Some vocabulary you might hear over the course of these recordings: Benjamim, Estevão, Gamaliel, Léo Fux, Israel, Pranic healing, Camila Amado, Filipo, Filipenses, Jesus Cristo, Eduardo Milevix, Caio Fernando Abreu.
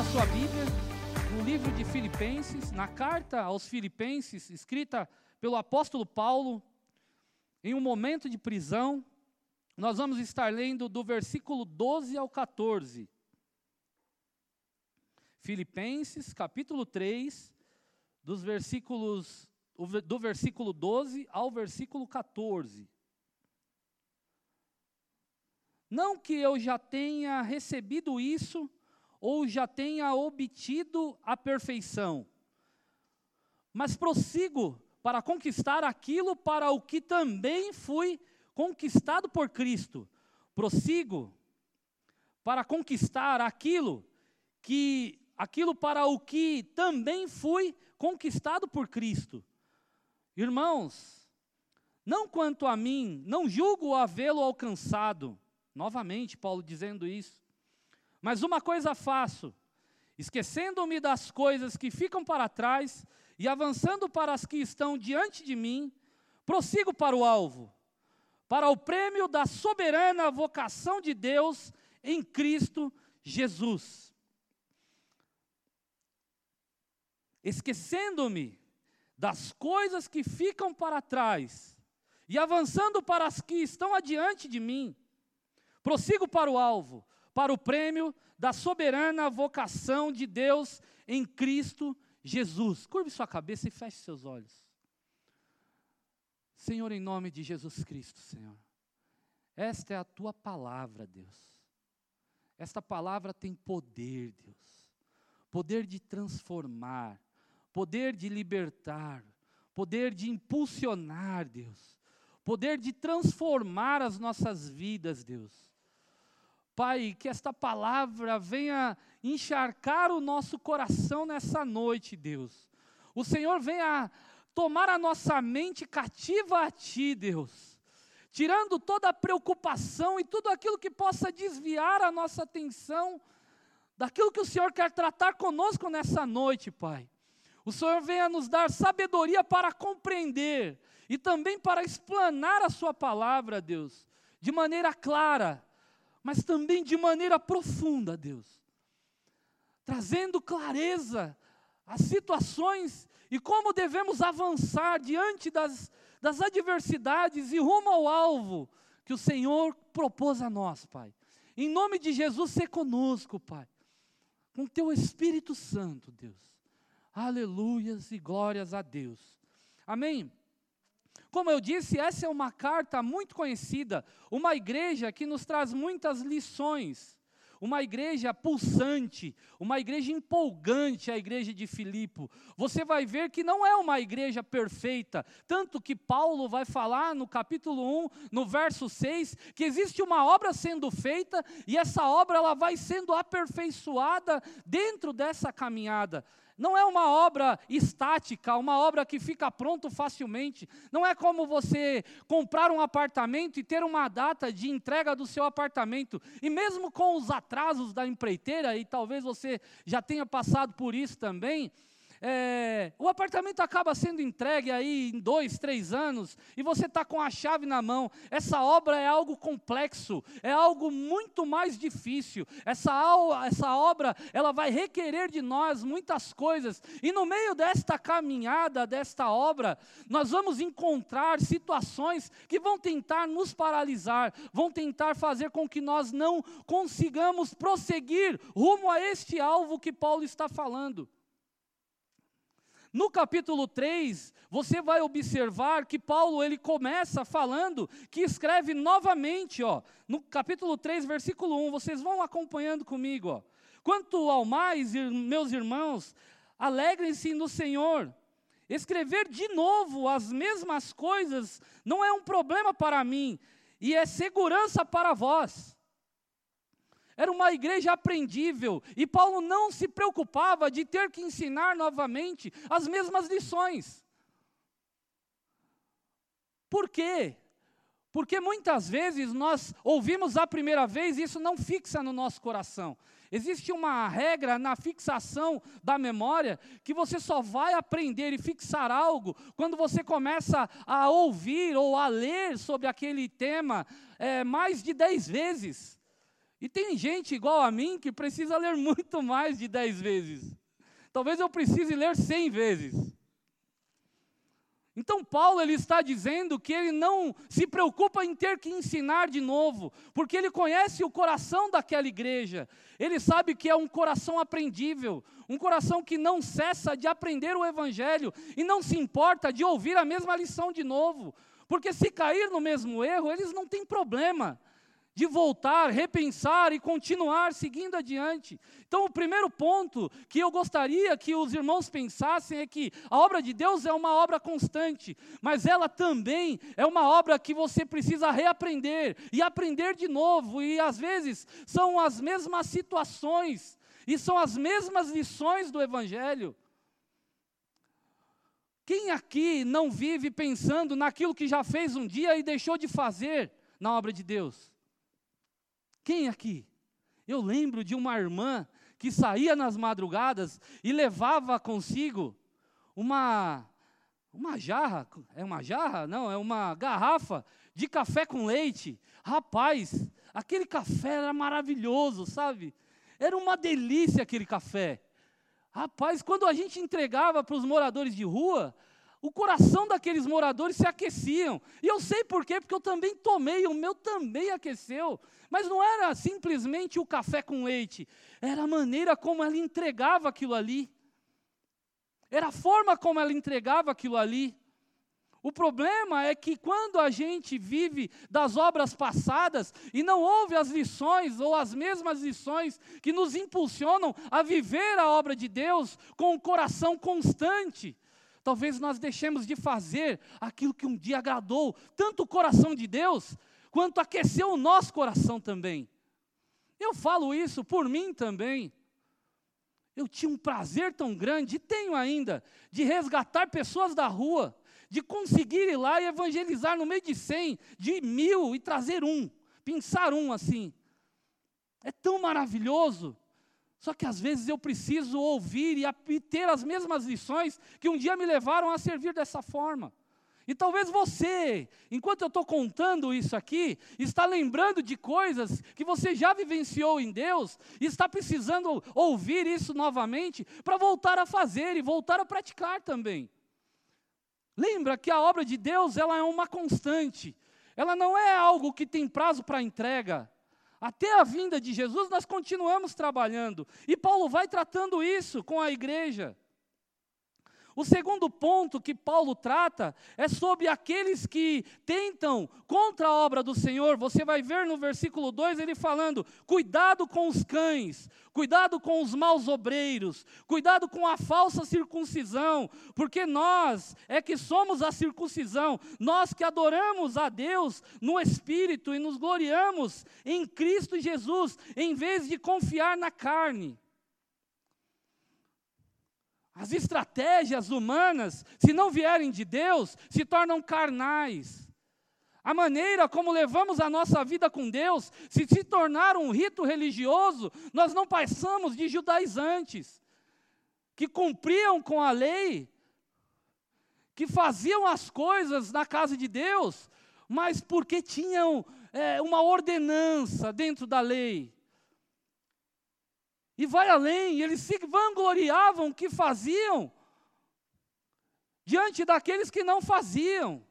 a sua Bíblia no livro de Filipenses, na carta aos Filipenses, escrita pelo apóstolo Paulo, em um momento de prisão. Nós vamos estar lendo do versículo 12 ao 14. Filipenses, capítulo 3, do versículo 12 ao versículo 14. Não que eu já tenha recebido isso, ou já tenha obtido a perfeição, mas prossigo para conquistar aquilo para o que também fui conquistado por Cristo. Prossigo para conquistar aquilo para o que também fui conquistado por Cristo. Irmãos, não quanto a mim, não julgo havê-lo alcançado. Novamente, Paulo dizendo isso. Mas uma coisa faço, esquecendo-me das coisas que ficam para trás e avançando para as que estão diante de mim, prossigo para o alvo, para o prêmio da soberana vocação de Deus em Cristo Jesus. Esquecendo-me das coisas que ficam para trás e avançando para as que estão adiante de mim, prossigo para o alvo, para o prêmio da soberana vocação de Deus em Cristo Jesus. Curve sua cabeça e feche seus olhos. Senhor, em nome de Jesus Cristo, Senhor, esta é a Tua palavra, Deus. Esta palavra tem poder, Deus. Poder de transformar, poder de libertar, poder de impulsionar, Deus. Poder de transformar as nossas vidas, Deus. Pai, que esta palavra venha encharcar o nosso coração nessa noite, Deus. O Senhor venha tomar a nossa mente cativa a Ti, Deus. Tirando toda a preocupação e tudo aquilo que possa desviar a nossa atenção daquilo que o Senhor quer tratar conosco nessa noite, Pai. O Senhor venha nos dar sabedoria para compreender e também para explanar a Sua palavra, Deus, de maneira clara, mas também de maneira profunda, Deus, trazendo clareza às situações e como devemos avançar diante das adversidades e rumo ao alvo que o Senhor propôs a nós, Pai. Em nome de Jesus, sê conosco, Pai, com Teu Espírito Santo, Deus. Aleluias e glórias a Deus. Amém? Como eu disse, essa é uma carta muito conhecida, uma igreja que nos traz muitas lições, uma igreja pulsante, uma igreja empolgante, a igreja de Filipo. Você vai ver que não é uma igreja perfeita, tanto que Paulo vai falar no capítulo 1, no verso 6, que existe uma obra sendo feita e essa obra ela vai sendo aperfeiçoada dentro dessa caminhada. Não é uma obra estática, uma obra que fica pronta facilmente. Não é como você comprar um apartamento e ter uma data de entrega do seu apartamento. E mesmo com os atrasos da empreiteira, e talvez você já tenha passado por isso também, o apartamento acaba sendo entregue aí em 2, 3 anos e você está com a chave na mão. Essa obra é algo complexo, é algo muito mais difícil. Essa obra ela vai requerer de nós muitas coisas. E no meio desta caminhada, desta obra, nós vamos encontrar situações que vão tentar nos paralisar, vão tentar fazer com que nós não consigamos prosseguir rumo a este alvo que Paulo está falando. No capítulo 3, você vai observar que Paulo ele começa falando que escreve novamente, no capítulo 3, versículo 1, vocês vão acompanhando comigo. Quanto ao mais, meus irmãos, alegrem-se no Senhor. Escrever de novo as mesmas coisas não é um problema para mim, e é segurança para vós. Era uma igreja aprendível, e Paulo não se preocupava de ter que ensinar novamente as mesmas lições. Por quê? Porque muitas vezes nós ouvimos a primeira vez e isso não fixa no nosso coração. Existe uma regra na fixação da memória que você só vai aprender e fixar algo quando você começa a ouvir ou a ler sobre aquele tema mais de 10 vezes. E tem gente igual a mim que precisa ler muito mais de 10 vezes. Talvez eu precise ler 100 vezes. Então Paulo ele está dizendo que ele não se preocupa em ter que ensinar de novo, porque ele conhece o coração daquela igreja, ele sabe que é um coração aprendível, um coração que não cessa de aprender o evangelho e não se importa de ouvir a mesma lição de novo, porque se cair no mesmo erro, eles não têm problema de voltar, repensar e continuar seguindo adiante. Então o primeiro ponto que eu gostaria que os irmãos pensassem é que a obra de Deus é uma obra constante, mas ela também é uma obra que você precisa reaprender e aprender de novo, e às vezes são as mesmas situações e são as mesmas lições do evangelho. Quem aqui não vive pensando naquilo que já fez um dia e deixou de fazer na obra de Deus? Quem aqui? Eu lembro de uma irmã que saía nas madrugadas e levava consigo uma jarra, é uma jarra? Não, é uma garrafa de café com leite. Rapaz, aquele café era maravilhoso, sabe? Era uma delícia aquele café. Rapaz, quando a gente entregava para os moradores de rua, o coração daqueles moradores se aqueciam. E eu sei por quê, porque eu também tomei, o meu também aqueceu. Mas não era simplesmente o café com leite, era a maneira como ela entregava aquilo ali. Era a forma como ela entregava aquilo ali. O problema é que quando a gente vive das obras passadas e não ouve as lições ou as mesmas lições que nos impulsionam a viver a obra de Deus com o coração constante, talvez nós deixemos de fazer aquilo que um dia agradou tanto o coração de Deus, quanto aqueceu o nosso coração também. Eu falo isso por mim também. Eu tinha um prazer tão grande, e tenho ainda, de resgatar pessoas da rua, de conseguir ir lá e evangelizar no meio de 100, de 1000 e trazer um, pensar um assim. É tão maravilhoso. Só que às vezes eu preciso ouvir e ter as mesmas lições que um dia me levaram a servir dessa forma. E talvez você, enquanto eu estou contando isso aqui, está lembrando de coisas que você já vivenciou em Deus, e está precisando ouvir isso novamente para voltar a fazer e voltar a praticar também. Lembra que a obra de Deus ela é uma constante, ela não é algo que tem prazo para entrega. Até a vinda de Jesus, nós continuamos trabalhando. E Paulo vai tratando isso com a igreja. O segundo ponto que Paulo trata é sobre aqueles que tentam contra a obra do Senhor. Você vai ver no versículo 2 ele falando: cuidado com os cães, cuidado com os maus obreiros, cuidado com a falsa circuncisão, porque nós é que somos a circuncisão, nós que adoramos a Deus no Espírito e nos gloriamos em Cristo Jesus, em vez de confiar na carne. As estratégias humanas, se não vierem de Deus, se tornam carnais. A maneira como levamos a nossa vida com Deus, se tornar um rito religioso, nós não passamos de judaizantes, que cumpriam com a lei, que faziam as coisas na casa de Deus, mas porque tinham uma ordenança dentro da lei. E vai além, eles se vangloriavam o que faziam diante daqueles que não faziam.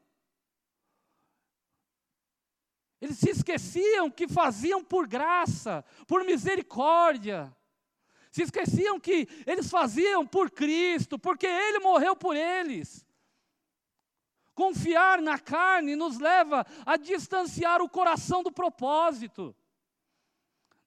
Eles se esqueciam que faziam por graça, por misericórdia. Se esqueciam que eles faziam por Cristo, porque Ele morreu por eles. Confiar na carne nos leva a distanciar o coração do propósito.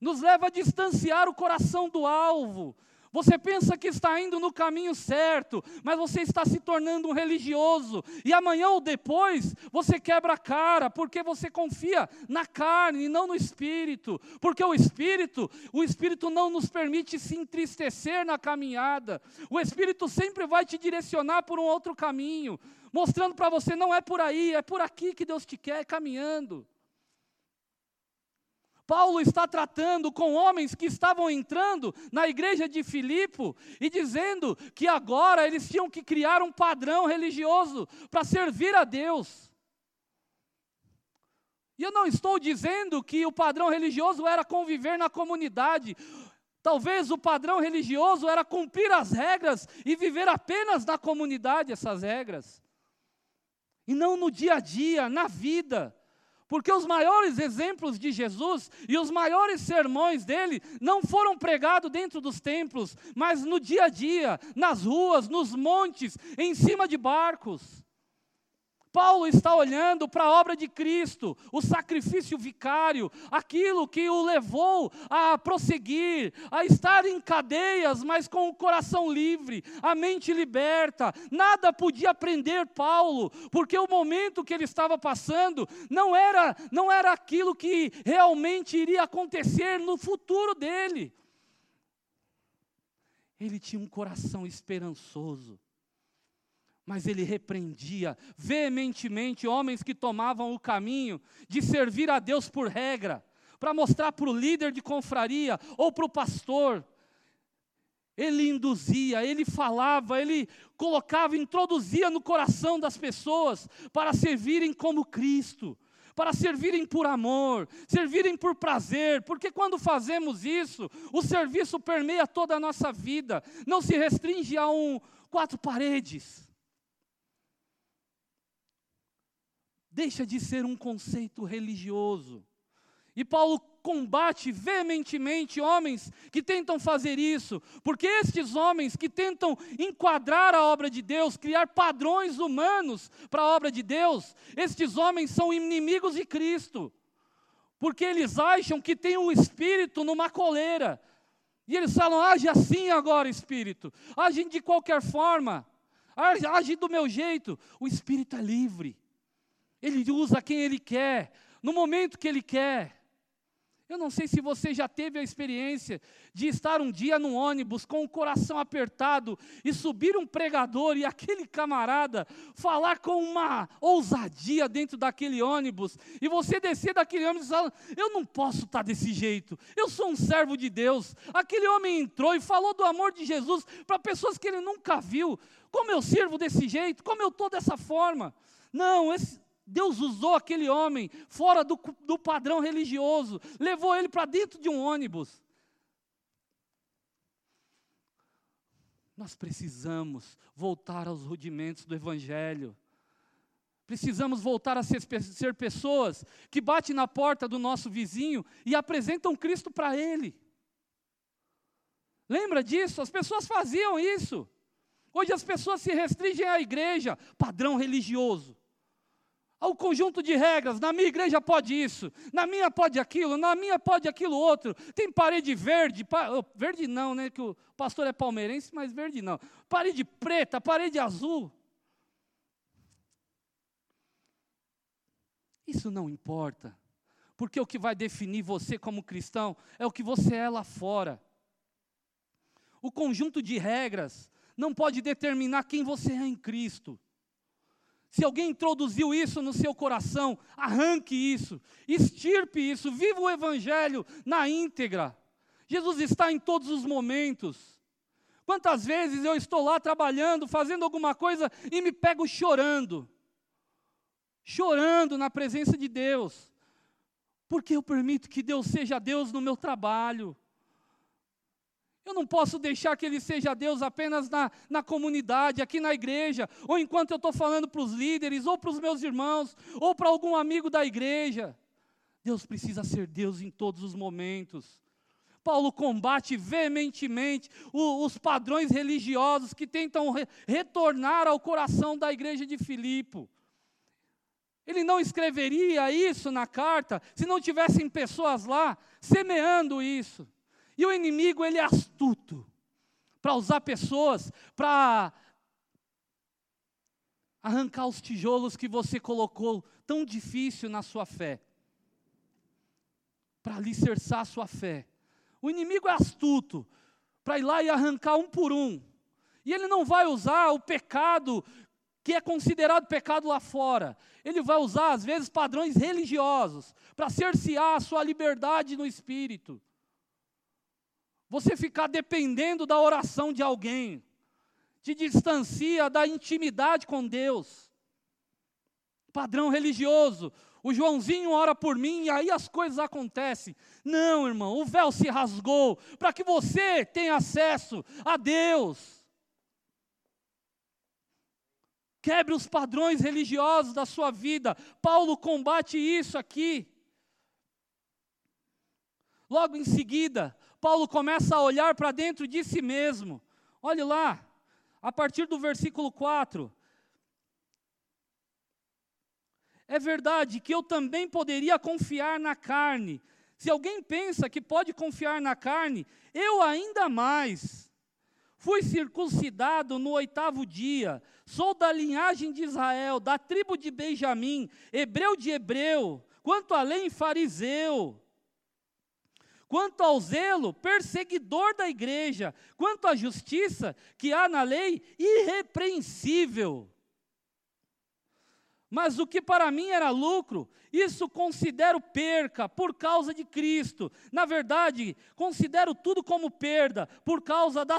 Nos leva a distanciar o coração do alvo. Você pensa que está indo no caminho certo, mas você está se tornando um religioso, e amanhã ou depois, você quebra a cara, porque você confia na carne e não no Espírito, porque o Espírito não nos permite se entristecer na caminhada, o Espírito sempre vai te direcionar por um outro caminho, mostrando para você, não é por aí, é por aqui que Deus te quer, caminhando. Paulo está tratando com homens que estavam entrando na igreja de Filipo e dizendo que agora eles tinham que criar um padrão religioso para servir a Deus. E eu não estou dizendo que o padrão religioso era conviver na comunidade. Talvez o padrão religioso era cumprir as regras e viver apenas na comunidade essas regras. E não no dia a dia, na vida. Porque os maiores exemplos de Jesus e os maiores sermões dele não foram pregados dentro dos templos, mas no dia a dia, nas ruas, nos montes, em cima de barcos. Paulo está olhando para a obra de Cristo, o sacrifício vicário, aquilo que o levou a prosseguir, a estar em cadeias, mas com o coração livre, a mente liberta. Nada podia prender Paulo, porque o momento que ele estava passando não era aquilo que realmente iria acontecer no futuro dele. Ele tinha um coração esperançoso. Mas ele repreendia veementemente homens que tomavam o caminho de servir a Deus por regra, para mostrar para o líder de confraria ou para o pastor. Ele induzia, ele falava, ele colocava, introduzia no coração das pessoas para servirem como Cristo, para servirem por amor, servirem por prazer, porque quando fazemos isso, o serviço permeia toda a nossa vida, não se restringe a quatro paredes. Deixa de ser um conceito religioso. E Paulo combate veementemente homens que tentam fazer isso, porque estes homens que tentam enquadrar a obra de Deus, criar padrões humanos para a obra de Deus, estes homens são inimigos de Cristo, porque eles acham que tem o Espírito numa coleira, e eles falam, age assim agora Espírito, age de qualquer forma, age do meu jeito. O Espírito é livre. Ele usa quem Ele quer, no momento que Ele quer. Eu não sei se você já teve a experiência de estar um dia num ônibus com o coração apertado e subir um pregador e aquele camarada falar com uma ousadia dentro daquele ônibus e você descer daquele ônibus e falar, eu não posso estar desse jeito, eu sou um servo de Deus. Aquele homem entrou e falou do amor de Jesus para pessoas que ele nunca viu. Como eu sirvo desse jeito? Como eu estou dessa forma? Não, Deus usou aquele homem fora do padrão religioso, levou ele para dentro de um ônibus. Nós precisamos voltar aos rudimentos do Evangelho. Precisamos voltar a ser pessoas que batem na porta do nosso vizinho e apresentam Cristo para ele. Lembra disso? As pessoas faziam isso. Hoje as pessoas se restringem à igreja, padrão religioso. Ao conjunto de regras, na minha igreja pode isso, na minha pode aquilo outro, tem parede verde, verde não, né, que o pastor é palmeirense, mas verde não, parede preta, parede azul. Isso não importa, porque o que vai definir você como cristão é o que você é lá fora. O conjunto de regras não pode determinar quem você é em Cristo. Se alguém introduziu isso no seu coração, arranque isso, extirpe isso, viva o Evangelho na íntegra. Jesus está em todos os momentos. Quantas vezes eu estou lá trabalhando, fazendo alguma coisa e me pego chorando. Chorando na presença de Deus. Porque eu permito que Deus seja Deus no meu trabalho. Eu não posso deixar que Ele seja Deus apenas na comunidade, aqui na igreja, ou enquanto eu estou falando para os líderes, ou para os meus irmãos, ou para algum amigo da igreja. Deus precisa ser Deus em todos os momentos. Paulo combate veementemente os padrões religiosos que tentam retornar ao coração da igreja de Filipo. Ele não escreveria isso na carta se não tivessem pessoas lá semeando isso. E o inimigo, ele é astuto para usar pessoas, para arrancar os tijolos que você colocou tão difícil na sua fé, para alicerçar a sua fé. O inimigo é astuto para ir lá e arrancar um por um. E ele não vai usar o pecado que é considerado pecado lá fora. Ele vai usar, às vezes, padrões religiosos para cercear a sua liberdade no espírito. Você ficar dependendo da oração de alguém, te distancia da intimidade com Deus. Padrão religioso, o Joãozinho ora por mim e aí as coisas acontecem. Não, irmão, o véu se rasgou para que você tenha acesso a Deus. Quebre os padrões religiosos da sua vida. Paulo combate isso aqui. Logo em seguida, Paulo começa a olhar para dentro de si mesmo. Olhe lá, a partir do versículo 4. É verdade que eu também poderia confiar na carne. Se alguém pensa que pode confiar na carne, eu ainda mais. Fui circuncidado no 8º dia. Sou da linhagem de Israel, da tribo de Benjamim, hebreu de hebreu, quanto à lei, fariseu. Quanto ao zelo, perseguidor da igreja. Quanto à justiça que há na lei, irrepreensível. Mas o que para mim era lucro, isso considero perca por causa de Cristo. Na verdade, considero tudo como perda por causa da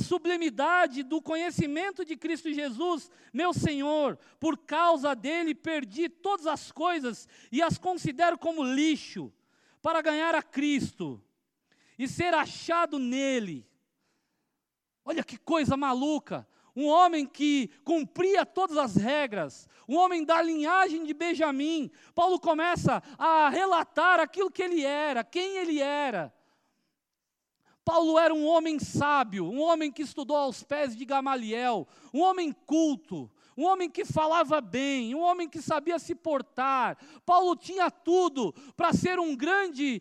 sublimidade do conhecimento de Cristo Jesus, meu Senhor. Por causa dele perdi todas as coisas e as considero como lixo, para ganhar a Cristo e ser achado nele. Olha que coisa maluca, um homem que cumpria todas as regras, um homem da linhagem de Benjamim. Paulo começa a relatar aquilo que ele era, quem ele era. Paulo era um homem sábio, um homem que estudou aos pés de Gamaliel, um homem culto, um homem que falava bem, um homem que sabia se portar. Paulo tinha tudo para ser um grande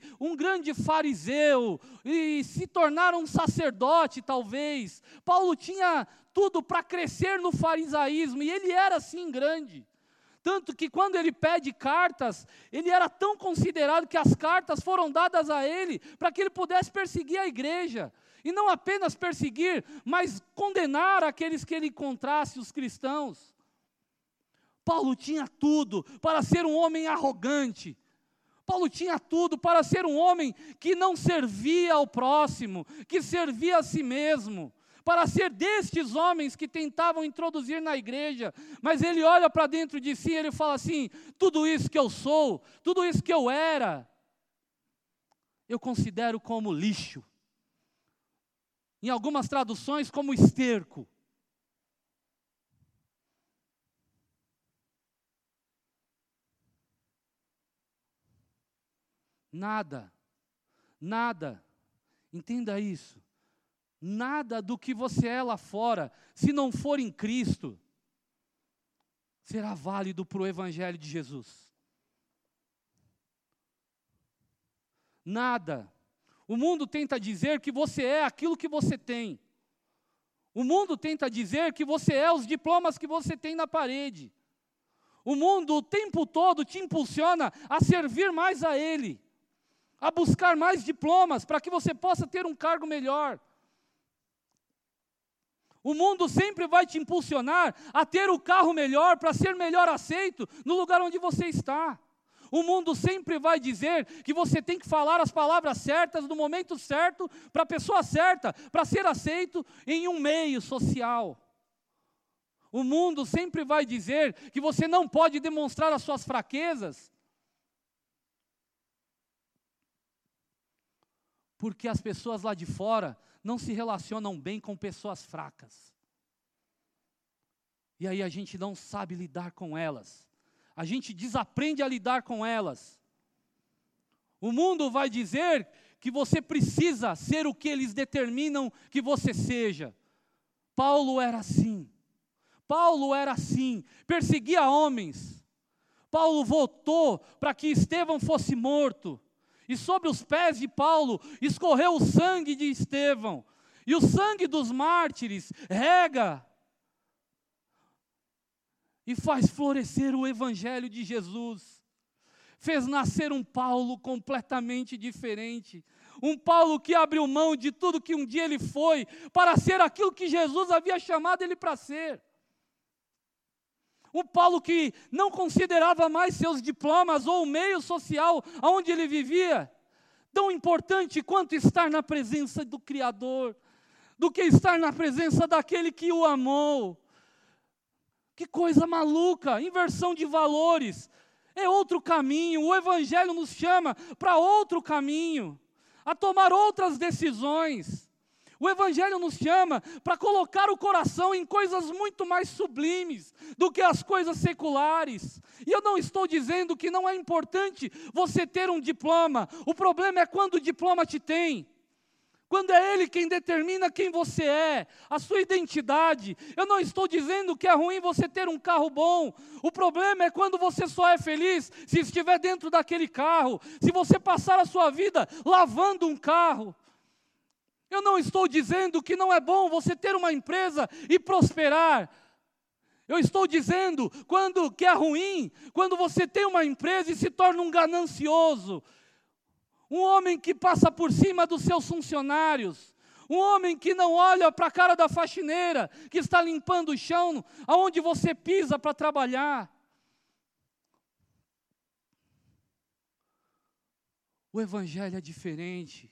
fariseu e se tornar um sacerdote, talvez. Paulo tinha tudo para crescer no farisaísmo e ele era assim grande. Tanto que quando ele pede cartas, ele era tão considerado que as cartas foram dadas a ele para que ele pudesse perseguir a igreja. E não apenas perseguir, mas condenar aqueles que ele encontrasse, os cristãos. Paulo tinha tudo para ser um homem arrogante. Paulo tinha tudo para ser um homem que não servia ao próximo, que servia a si mesmo. Para ser destes homens que tentavam introduzir na igreja, mas ele olha para dentro de si e ele fala assim: tudo isso que eu sou, tudo isso que eu era, eu considero como lixo. Em algumas traduções, como esterco. Nada, nada, entenda isso, nada do que você é lá fora, se não for em Cristo, será válido para o Evangelho de Jesus. Nada. O mundo tenta dizer que você é aquilo que você tem. O mundo tenta dizer que você é os diplomas que você tem na parede. O mundo o tempo todo te impulsiona a servir mais a ele, a buscar mais diplomas para que você possa ter um cargo melhor. O mundo sempre vai te impulsionar a ter o carro melhor para ser melhor aceito no lugar onde você está. O mundo sempre vai dizer que você tem que falar as palavras certas, no momento certo, para a pessoa certa, para ser aceito em um meio social. O mundo sempre vai dizer que você não pode demonstrar as suas fraquezas, porque as pessoas lá de fora não se relacionam bem com pessoas fracas. E aí a gente não sabe lidar com elas. A gente desaprende a lidar com elas. O mundo vai dizer que você precisa ser o que eles determinam que você seja. Paulo era assim. Paulo era assim. Perseguia homens. Paulo votou para que Estevão fosse morto. E sobre os pés de Paulo escorreu o sangue de Estevão. E o sangue dos mártires rega e faz florescer o Evangelho de Jesus. Fez nascer um Paulo completamente diferente. Um Paulo que abriu mão de tudo que um dia ele foi, para ser aquilo que Jesus havia chamado ele para ser. Um Paulo que não considerava mais seus diplomas ou o meio social onde ele vivia tão importante quanto estar na presença do Criador, do que estar na presença daquele que o amou, Que coisa maluca, inversão de valores, é outro caminho, o Evangelho nos chama para outro caminho, a tomar outras decisões, o Evangelho nos chama para colocar o coração em coisas muito mais sublimes do que as coisas seculares. E eu não estou dizendo que não é importante você ter um diploma, o problema é quando o diploma te tem. Quando é Ele quem determina quem você é, a sua identidade. Eu não estou dizendo que é ruim você ter um carro bom. O problema é quando você só é feliz se estiver dentro daquele carro. Se você passar a sua vida lavando um carro. Eu não estou dizendo que não é bom você ter uma empresa e prosperar. Eu estou dizendo que é ruim quando você tem uma empresa e se torna um ganancioso. Um homem que passa por cima dos seus funcionários, um homem que não olha para a cara da faxineira, que está limpando o chão, aonde você pisa para trabalhar. O Evangelho é diferente.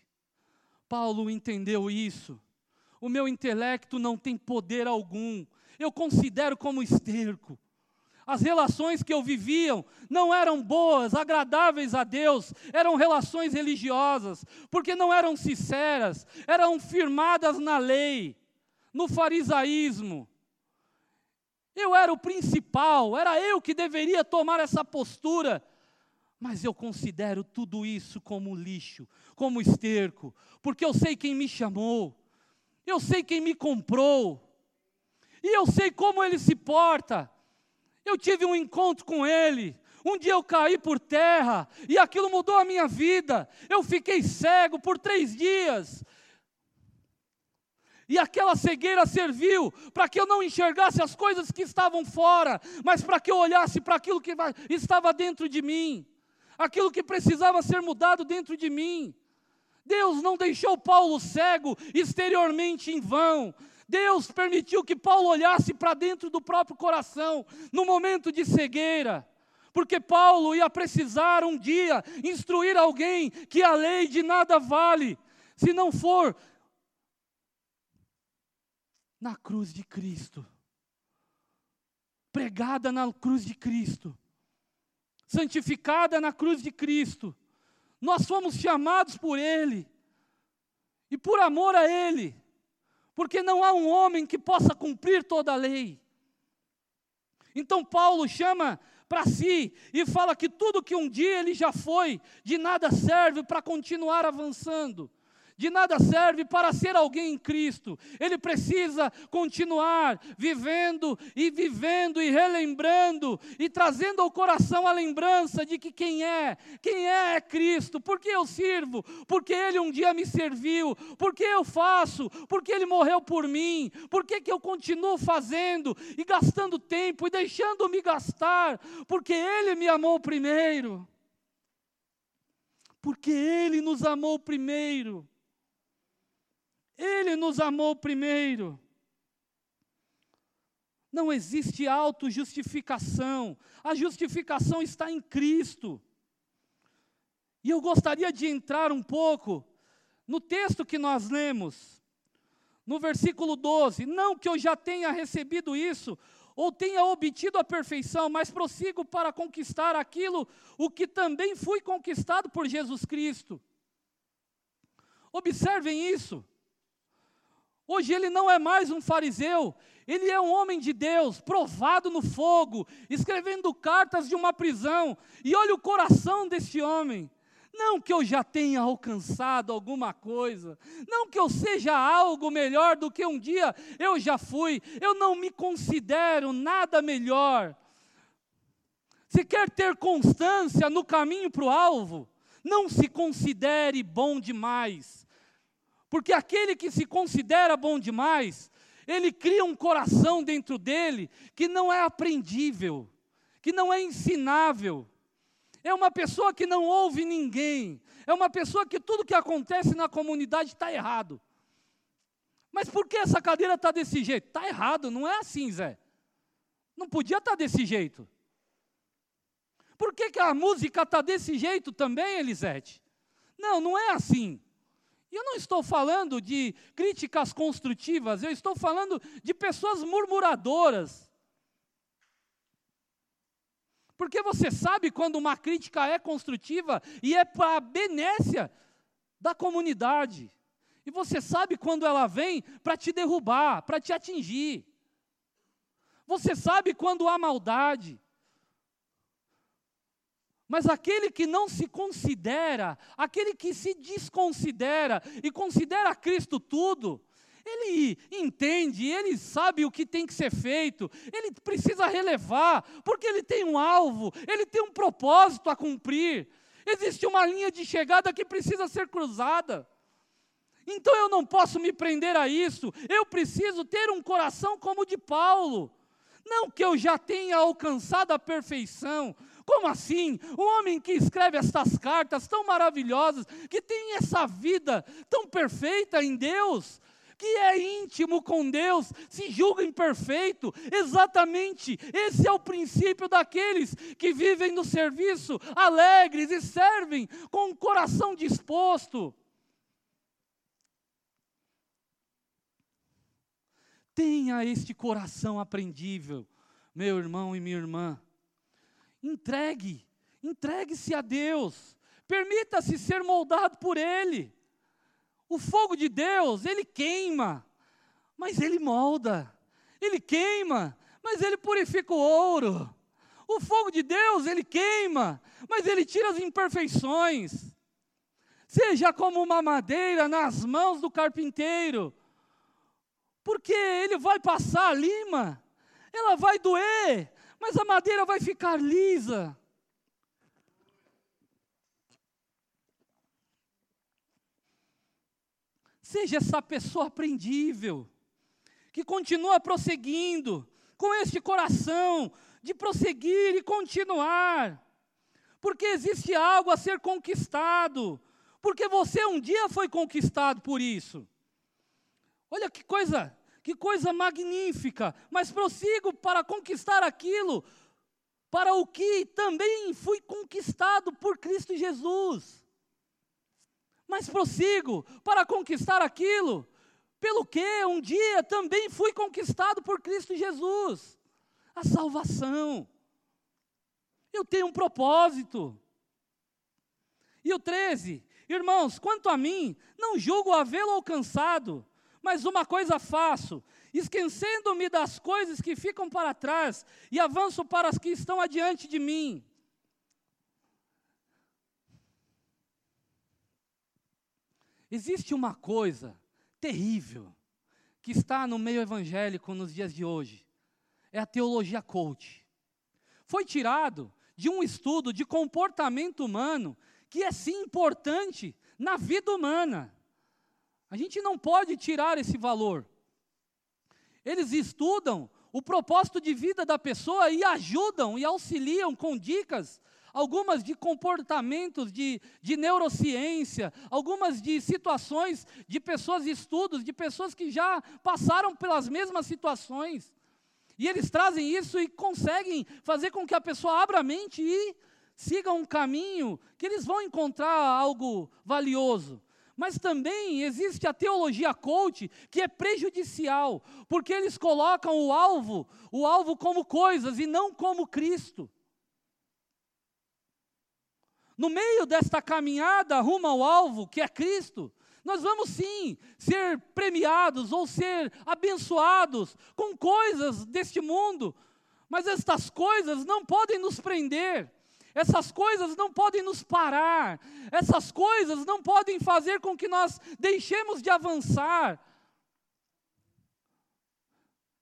Paulo entendeu isso. O meu intelecto não tem poder algum, eu considero como esterco. As relações que eu vivia não eram boas, agradáveis a Deus, eram relações religiosas, porque não eram sinceras, eram firmadas na lei, no farisaísmo. Eu era o principal, era eu que deveria tomar essa postura, mas eu considero tudo isso como lixo, como esterco, porque eu sei quem me chamou, eu sei quem me comprou, e eu sei como Ele se porta. Eu tive um encontro com Ele, um dia eu caí por terra, e aquilo mudou a minha vida, eu fiquei cego por 3 dias, e aquela cegueira serviu para que eu não enxergasse as coisas que estavam fora, mas para que eu olhasse para aquilo que estava dentro de mim, aquilo que precisava ser mudado dentro de mim. Deus não deixou Paulo cego exteriormente em vão. Deus permitiu que Paulo olhasse para dentro do próprio coração, no momento de cegueira, porque Paulo ia precisar um dia instruir alguém que a lei de nada vale, se não for na cruz de Cristo, pregada na cruz de Cristo, santificada na cruz de Cristo. Nós fomos chamados por Ele, e por amor a Ele, porque não há um homem que possa cumprir toda a lei. Então Paulo chama para si e fala que tudo que um dia ele já foi, de nada serve para continuar avançando, de nada serve para ser alguém em Cristo. Ele precisa continuar vivendo e relembrando, e trazendo ao coração a lembrança de que quem é Cristo, porque eu sirvo, porque Ele um dia me serviu, porque eu faço, porque Ele morreu por mim, porque que eu continuo fazendo e gastando tempo e deixando-me gastar, porque Ele me amou primeiro, porque Ele nos amou primeiro. Ele nos amou primeiro. Não existe autojustificação. A justificação está em Cristo. E eu gostaria de entrar um pouco no texto que nós lemos, no versículo 12. Não que eu já tenha recebido isso, ou tenha obtido a perfeição, mas prossigo para conquistar aquilo, o que também fui conquistado por Jesus Cristo. Observem isso. Hoje ele não é mais um fariseu, ele é um homem de Deus, provado no fogo, escrevendo cartas de uma prisão, e olha o coração deste homem. Não que eu já tenha alcançado alguma coisa, não que eu seja algo melhor do que um dia eu já fui, eu não me considero nada melhor. Se quer ter constância no caminho para o alvo, não se considere bom demais. Porque aquele que se considera bom demais, ele cria um coração dentro dele que não é aprendível, que não é ensinável. É uma pessoa que não ouve ninguém, é uma pessoa que tudo que acontece na comunidade está errado. Mas por que essa cadeira está desse jeito? Está errado, não é assim, Zé. Não podia estar desse jeito. Por que a música está desse jeito também, Elisete? Não é assim. E eu não estou falando de críticas construtivas, eu estou falando de pessoas murmuradoras. Porque você sabe quando uma crítica é construtiva e é para a benécia da comunidade. E você sabe quando ela vem para te derrubar, para te atingir. Você sabe quando há maldade. Mas aquele que não se considera, aquele que se desconsidera e considera Cristo tudo, ele entende, ele sabe o que tem que ser feito, ele precisa relevar, porque ele tem um alvo, ele tem um propósito a cumprir. Existe uma linha de chegada que precisa ser cruzada. Então eu não posso me prender a isso, eu preciso ter um coração como o de Paulo. Não que eu já tenha alcançado a perfeição. Como assim? O homem que escreve estas cartas tão maravilhosas, que tem essa vida tão perfeita em Deus, que é íntimo com Deus, se julga imperfeito. Exatamente, esse é o princípio daqueles que vivem no serviço, alegres e servem com o coração disposto. Tenha este coração aprendível, meu irmão e minha irmã. Entregue-se a Deus, permita-se ser moldado por Ele. O fogo de Deus, Ele queima, mas Ele molda. Ele queima, mas Ele purifica o ouro. O fogo de Deus, Ele queima, mas Ele tira as imperfeições. Seja como uma madeira nas mãos do carpinteiro, porque ele vai passar a lima, ela vai doer, mas a madeira vai ficar lisa. Seja essa pessoa aprendível, que continua prosseguindo, com este coração de prosseguir e continuar, porque existe algo a ser conquistado, porque você um dia foi conquistado por isso. Olha que coisa magnífica, mas prossigo para conquistar aquilo, para o que também fui conquistado por Cristo Jesus. Mas prossigo para conquistar aquilo, pelo que um dia também fui conquistado por Cristo Jesus. A salvação. Eu tenho um propósito. E o 13, irmãos, quanto a mim, não julgo havê-lo alcançado, mas uma coisa faço, esquecendo-me das coisas que ficam para trás, e avanço para as que estão adiante de mim. Existe uma coisa terrível que está no meio evangélico nos dias de hoje. É a teologia coach. Foi tirado de um estudo de comportamento humano, que é sim importante na vida humana. A gente não pode tirar esse valor. Eles estudam o propósito de vida da pessoa e ajudam e auxiliam com dicas, algumas de comportamentos de neurociência, algumas de situações de pessoas, estudos de pessoas que já passaram pelas mesmas situações. E eles trazem isso e conseguem fazer com que a pessoa abra a mente e siga um caminho que eles vão encontrar algo valioso. Mas também existe a teologia coach, que é prejudicial, porque eles colocam o alvo como coisas e não como Cristo. No meio desta caminhada rumo ao alvo, que é Cristo, nós vamos sim ser premiados ou ser abençoados com coisas deste mundo, mas estas coisas não podem nos prender. Essas coisas não podem nos parar, essas coisas não podem fazer com que nós deixemos de avançar,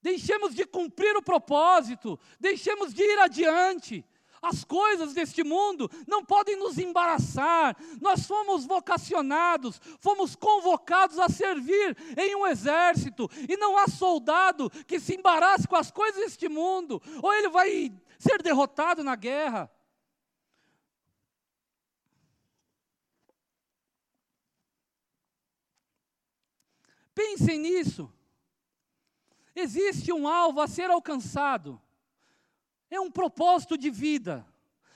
deixemos de cumprir o propósito, deixemos de ir adiante. As coisas deste mundo não podem nos embaraçar. Nós fomos vocacionados, fomos convocados a servir em um exército, e não há soldado que se embarace com as coisas deste mundo, ou ele vai ser derrotado na guerra. Pensem nisso. Existe um alvo a ser alcançado. É um propósito de vida.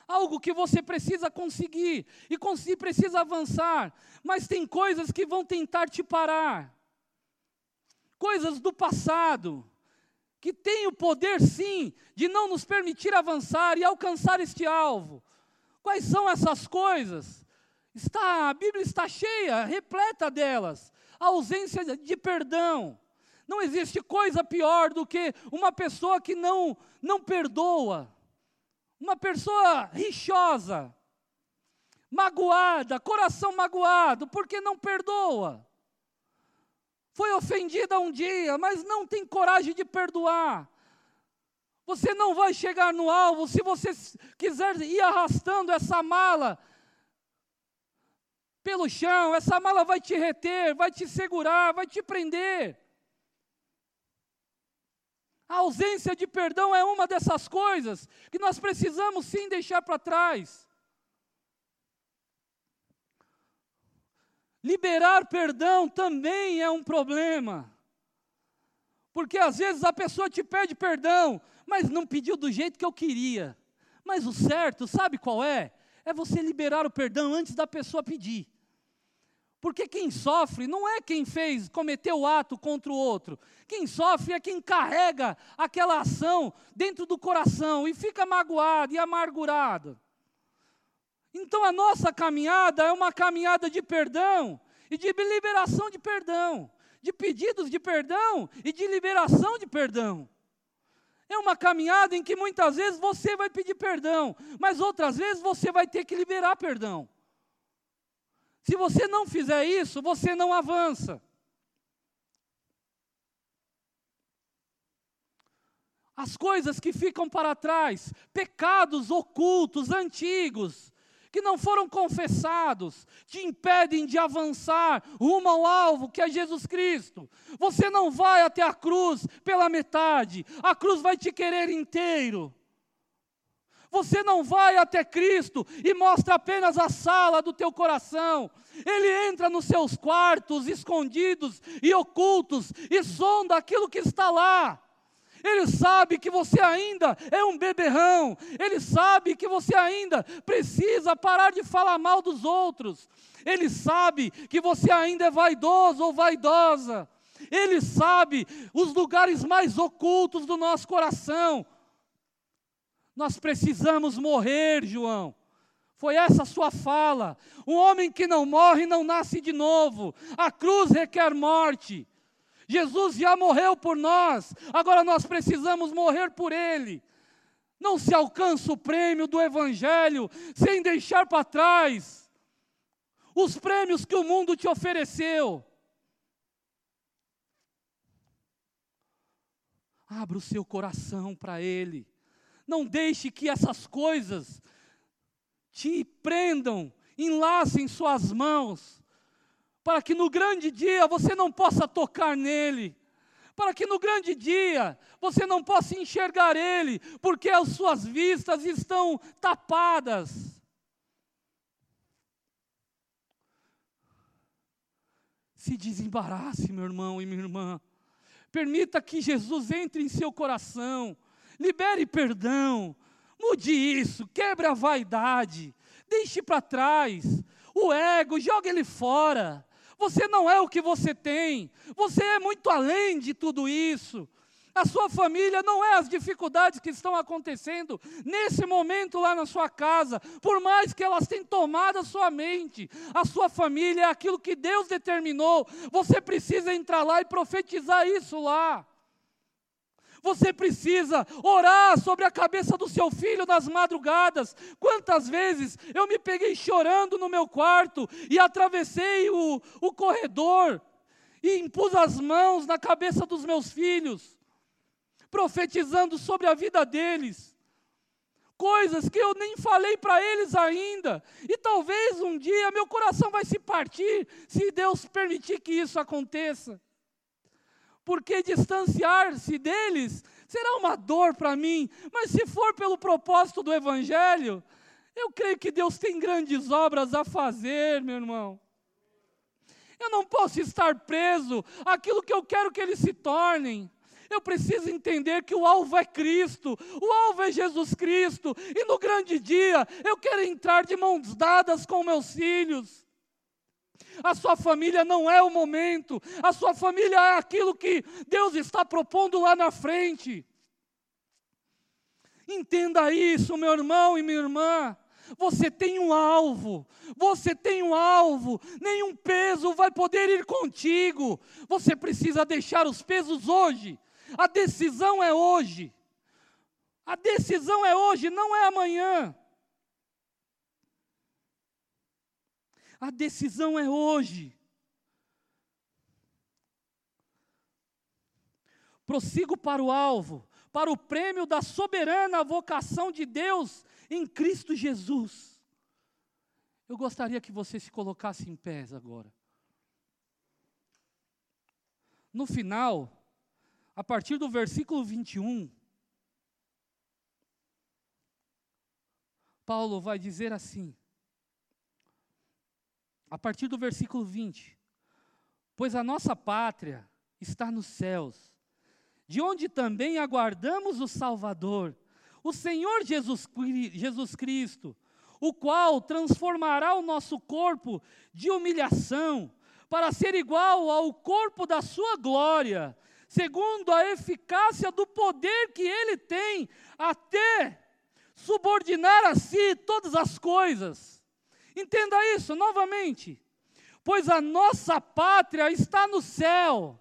Algo que você precisa conseguir e precisa avançar. Mas tem coisas que vão tentar te parar. Coisas do passado que tem o poder sim, de não nos permitir avançar e alcançar este alvo. Quais são essas coisas? A Bíblia está cheia, repleta delas. A ausência de perdão. Não existe coisa pior do que uma pessoa que não perdoa. Uma pessoa rixosa, magoada, coração magoado, porque não perdoa. Foi ofendida um dia, mas não tem coragem de perdoar. Você não vai chegar no alvo se você quiser ir arrastando essa mala pelo chão. Essa mala vai te reter, vai te segurar, vai te prender. A ausência de perdão é uma dessas coisas que nós precisamos sim deixar para trás. Liberar perdão também é um problema, porque às vezes a pessoa te pede perdão, mas não pediu do jeito que eu queria. Mas o certo, sabe qual é? É você liberar o perdão antes da pessoa pedir, porque quem sofre não é quem cometeu o ato contra o outro, quem sofre é quem carrega aquela ação dentro do coração e fica magoado e amargurado. Então a nossa caminhada é uma caminhada de perdão e de liberação de perdão, de pedidos de perdão e de liberação de perdão. É uma caminhada em que muitas vezes você vai pedir perdão, mas outras vezes você vai ter que liberar perdão. Se você não fizer isso, você não avança. As coisas que ficam para trás, pecados ocultos, antigos, que não foram confessados, te impedem de avançar rumo ao alvo que é Jesus Cristo. Você não vai até a cruz pela metade, a cruz vai te querer inteiro. Você não vai até Cristo e mostra apenas a sala do teu coração. Ele entra nos seus quartos escondidos e ocultos e sonda aquilo que está lá. Ele sabe que você ainda é um beberrão. Ele sabe que você ainda precisa parar de falar mal dos outros. Ele sabe que você ainda é vaidoso ou vaidosa. Ele sabe os lugares mais ocultos do nosso coração. Nós precisamos morrer, João. Foi essa a sua fala. Um homem que não morre não nasce de novo. A cruz requer morte. Jesus já morreu por nós, agora nós precisamos morrer por Ele. Não se alcança o prêmio do Evangelho sem deixar para trás os prêmios que o mundo te ofereceu. Abra o seu coração para Ele. Não deixe que essas coisas te prendam, enlacem suas mãos, para que no grande dia você não possa tocar nele, para que no grande dia você não possa enxergar ele, porque as suas vistas estão tapadas. Se desembarace, meu irmão e minha irmã, permita que Jesus entre em seu coração, libere perdão, mude isso, quebre a vaidade, deixe para trás o ego, jogue ele fora. Você não é o que você tem, você é muito além de tudo isso. A sua família não é as dificuldades que estão acontecendo nesse momento lá na sua casa, por mais que elas tenham tomado a sua mente. A sua família é aquilo que Deus determinou, você precisa entrar lá e profetizar isso lá. Você precisa orar sobre a cabeça do seu filho nas madrugadas. Quantas vezes eu me peguei chorando no meu quarto e atravessei o corredor e impus as mãos na cabeça dos meus filhos, profetizando sobre a vida deles. Coisas que eu nem falei para eles ainda. E talvez um dia meu coração vai se partir, se Deus permitir que isso aconteça. Porque distanciar-se deles será uma dor para mim, mas se for pelo propósito do Evangelho, eu creio que Deus tem grandes obras a fazer, meu irmão. Eu não posso estar preso àquilo que eu quero que eles se tornem. Eu preciso entender que o alvo é Cristo, o alvo é Jesus Cristo, e no grande dia eu quero entrar de mãos dadas com meus filhos. A sua família não é o momento, a sua família é aquilo que Deus está propondo lá na frente. Entenda isso, meu irmão e minha irmã. Você tem um alvo, nenhum peso vai poder ir contigo. Você precisa deixar os pesos hoje. A decisão é hoje. A decisão é hoje, não é amanhã. A decisão é hoje. Prossigo para o alvo, para o prêmio da soberana vocação de Deus em Cristo Jesus. Eu gostaria que você se colocasse em pé agora. No final, a partir do versículo 21, Paulo vai dizer assim, a partir do versículo 20, pois a nossa pátria está nos céus, de onde também aguardamos o Salvador, o Senhor Jesus Cristo, o qual transformará o nosso corpo de humilhação, para ser igual ao corpo da sua glória, segundo a eficácia do poder que ele tem, até subordinar a si todas as coisas. Entenda isso novamente, pois a nossa pátria está no céu,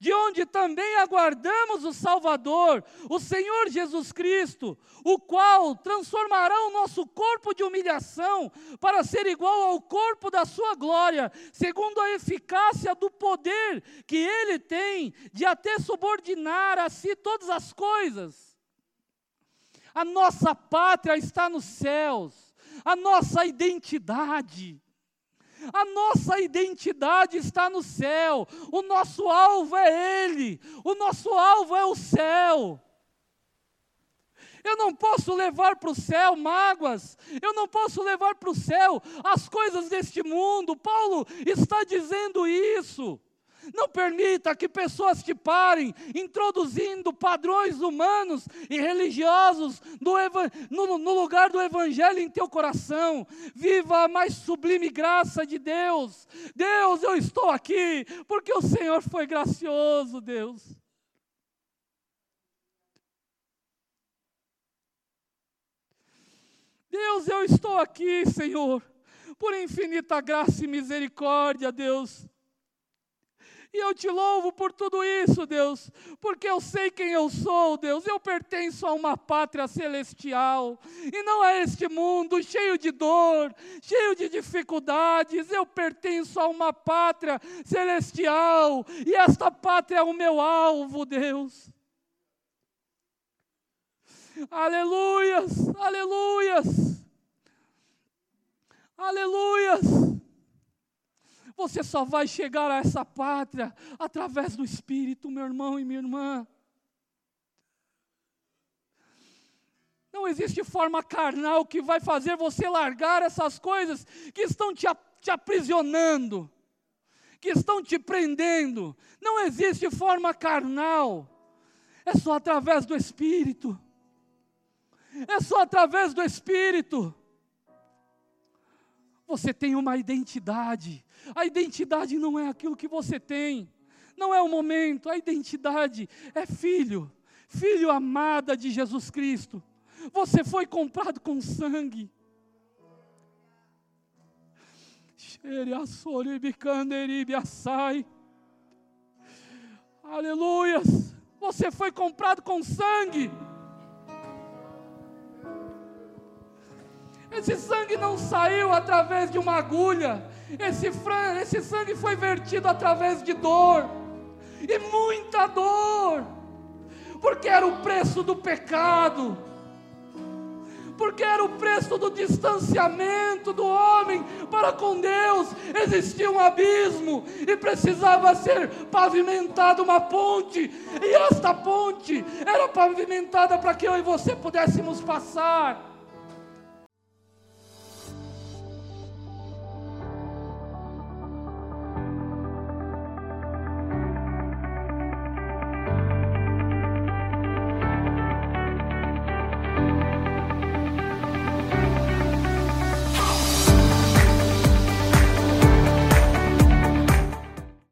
de onde também aguardamos o Salvador, o Senhor Jesus Cristo, o qual transformará o nosso corpo de humilhação para ser igual ao corpo da sua glória, segundo a eficácia do poder que ele tem de até subordinar a si todas as coisas. A nossa pátria está nos céus, a nossa identidade está no céu, o nosso alvo é Ele, o nosso alvo é o céu. Eu não posso levar para o céu mágoas, eu não posso levar para o céu as coisas deste mundo. Paulo está dizendo isso. Não permita que pessoas te parem introduzindo padrões humanos e religiosos no lugar do Evangelho em teu coração. Viva a mais sublime graça de Deus. Deus, eu estou aqui porque o Senhor foi gracioso, Deus. Deus, eu estou aqui, Senhor, por infinita graça e misericórdia, Deus. E eu te louvo por tudo isso, Deus, porque eu sei quem eu sou, Deus. Eu pertenço a uma pátria celestial, e não a este mundo cheio de dor, cheio de dificuldades. Eu pertenço a uma pátria celestial, e esta pátria é o meu alvo, Deus. Aleluias, aleluias, aleluias. Você só vai chegar a essa pátria através do Espírito, meu irmão e minha irmã. Não existe forma carnal que vai fazer você largar essas coisas que estão te aprisionando, que estão te prendendo. Não existe forma carnal, é só através do Espírito. É só através do Espírito. Você tem uma identidade, a identidade não é aquilo que você tem, não é o momento, a identidade é filho, filho amada de Jesus Cristo. Você foi comprado com sangue. Aleluia, você foi comprado com sangue. Esse sangue não saiu através de uma agulha, esse sangue foi vertido através de dor, e muita dor, porque era o preço do pecado, porque era o preço do distanciamento do homem para com Deus. Existia um abismo e precisava ser pavimentada uma ponte, e esta ponte era pavimentada para que eu e você pudéssemos passar.